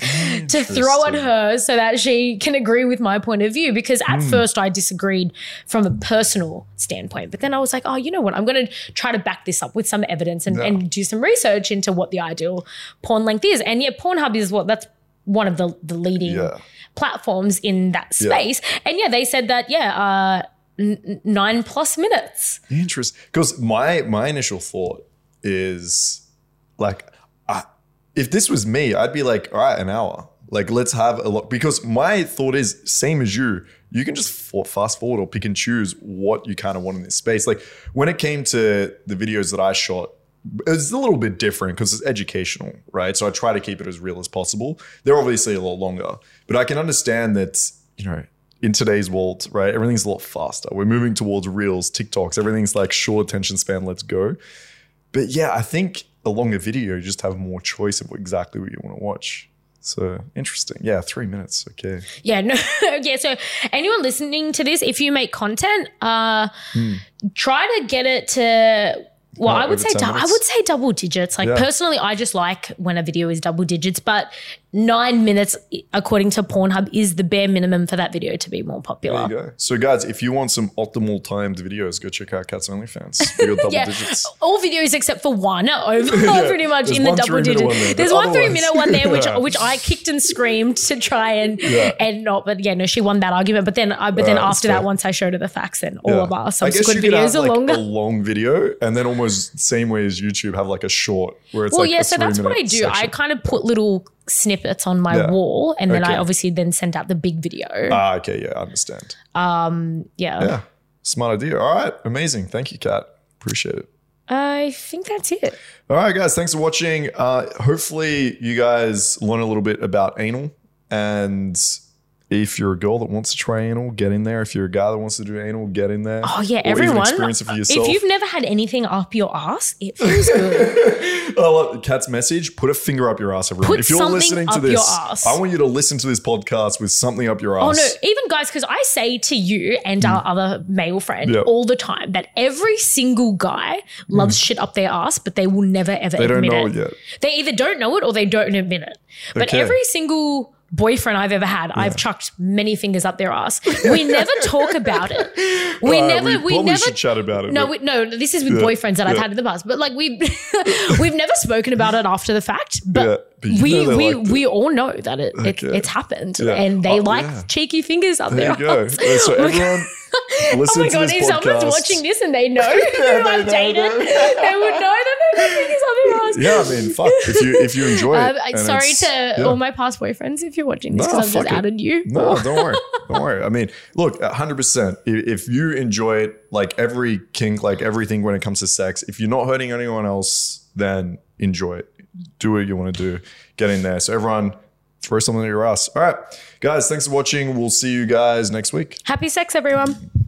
to throw at her so that she can agree with my point of view. Because at first I disagreed from a personal standpoint. But then I was like, oh, you know what? I'm going to try to back this up with some evidence and do some research into what the ideal porn length is. And Pornhub is that's one of the leading platforms in that space. Yeah. And they said that, 9 plus minutes. Interesting. Because my initial thought is like, if this was me, I'd be like, all right, an hour. Like, let's have a lot. Because my thought is, same as you, you can just fast forward or pick and choose what you kind of want in this space. Like, when it came to the videos that I shot, it's a little bit different because it's educational, right? So I try to keep it as real as possible. They're obviously a lot longer, but I can understand that, in today's world, right? Everything's a lot faster. We're moving towards reels, TikToks. Everything's like short attention span, let's go. But I think a longer video, you just have more choice of exactly what you want to watch. So interesting. 3 minutes. Okay. So anyone listening to this, if you make content, try to get it to... Well, I would say double digits. Like personally, I just like when a video is double digits, but 9 minutes, according to Pornhub, is the bare minimum for that video to be more popular. There you go. So guys, if you want some optimal timed videos, go check out Kat's OnlyFans. We got double digits. All videos except for one are over pretty much in the double digits. There's one 3 minute one there, which I kicked and screamed to try and not. But she won that argument. But then, after that, once I showed her the facts, then all of our subsequent videos are longer. I guess you could have a long video and then almost same way as YouTube have like a short where it's so that's what I do. Section. I kind of put little snippets on my wall, and then I obviously then sent out the big video. I understand. Smart idea. All right, amazing. Thank you, Kat. Appreciate it. I think that's it. All right, guys, thanks for watching. Hopefully you guys learn a little bit about anal, and If you're a girl that wants to try anal, get in there. If you're a guy that wants to do anal, get in there. Oh, yeah, or everyone. Even experience it for yourself. If you've never had anything up your ass, it feels good. I love Kat's message. Put a finger up your ass, everyone. Put if you're listening to this, I want you to listen to this podcast with something up your ass. Oh, no, even guys, because I say to you and our other male friend all the time that every single guy loves shit up their ass, but they will never, ever admit it. They don't know it yet. They either don't know it or they don't admit it. But every single boyfriend I've ever had, I've chucked many fingers up their ass. We never talk about it. We never should chat about it. No, this is with boyfriends that I've had in the past. But like we've never spoken about it after the fact. But, we all know that it's happened. Yeah. And they cheeky fingers up their ass. There you go. So everyone listen to this podcast. Oh my God, if someone's watching this and they know who I've dated, they would know that their fingers up their ass. Yeah, I mean, fuck. If you enjoy it. Sorry to all my past boyfriends if you're watching this because I've just outed you. No, don't worry. Don't worry. I mean, look, 100%. If you enjoy it, like every kink, like everything when it comes to sex, if you're not hurting anyone else, then enjoy it. Do what you want to do. Get in there. So everyone, throw something at your ass. All right, guys, thanks for watching. We'll see you guys next week. Happy sex, everyone.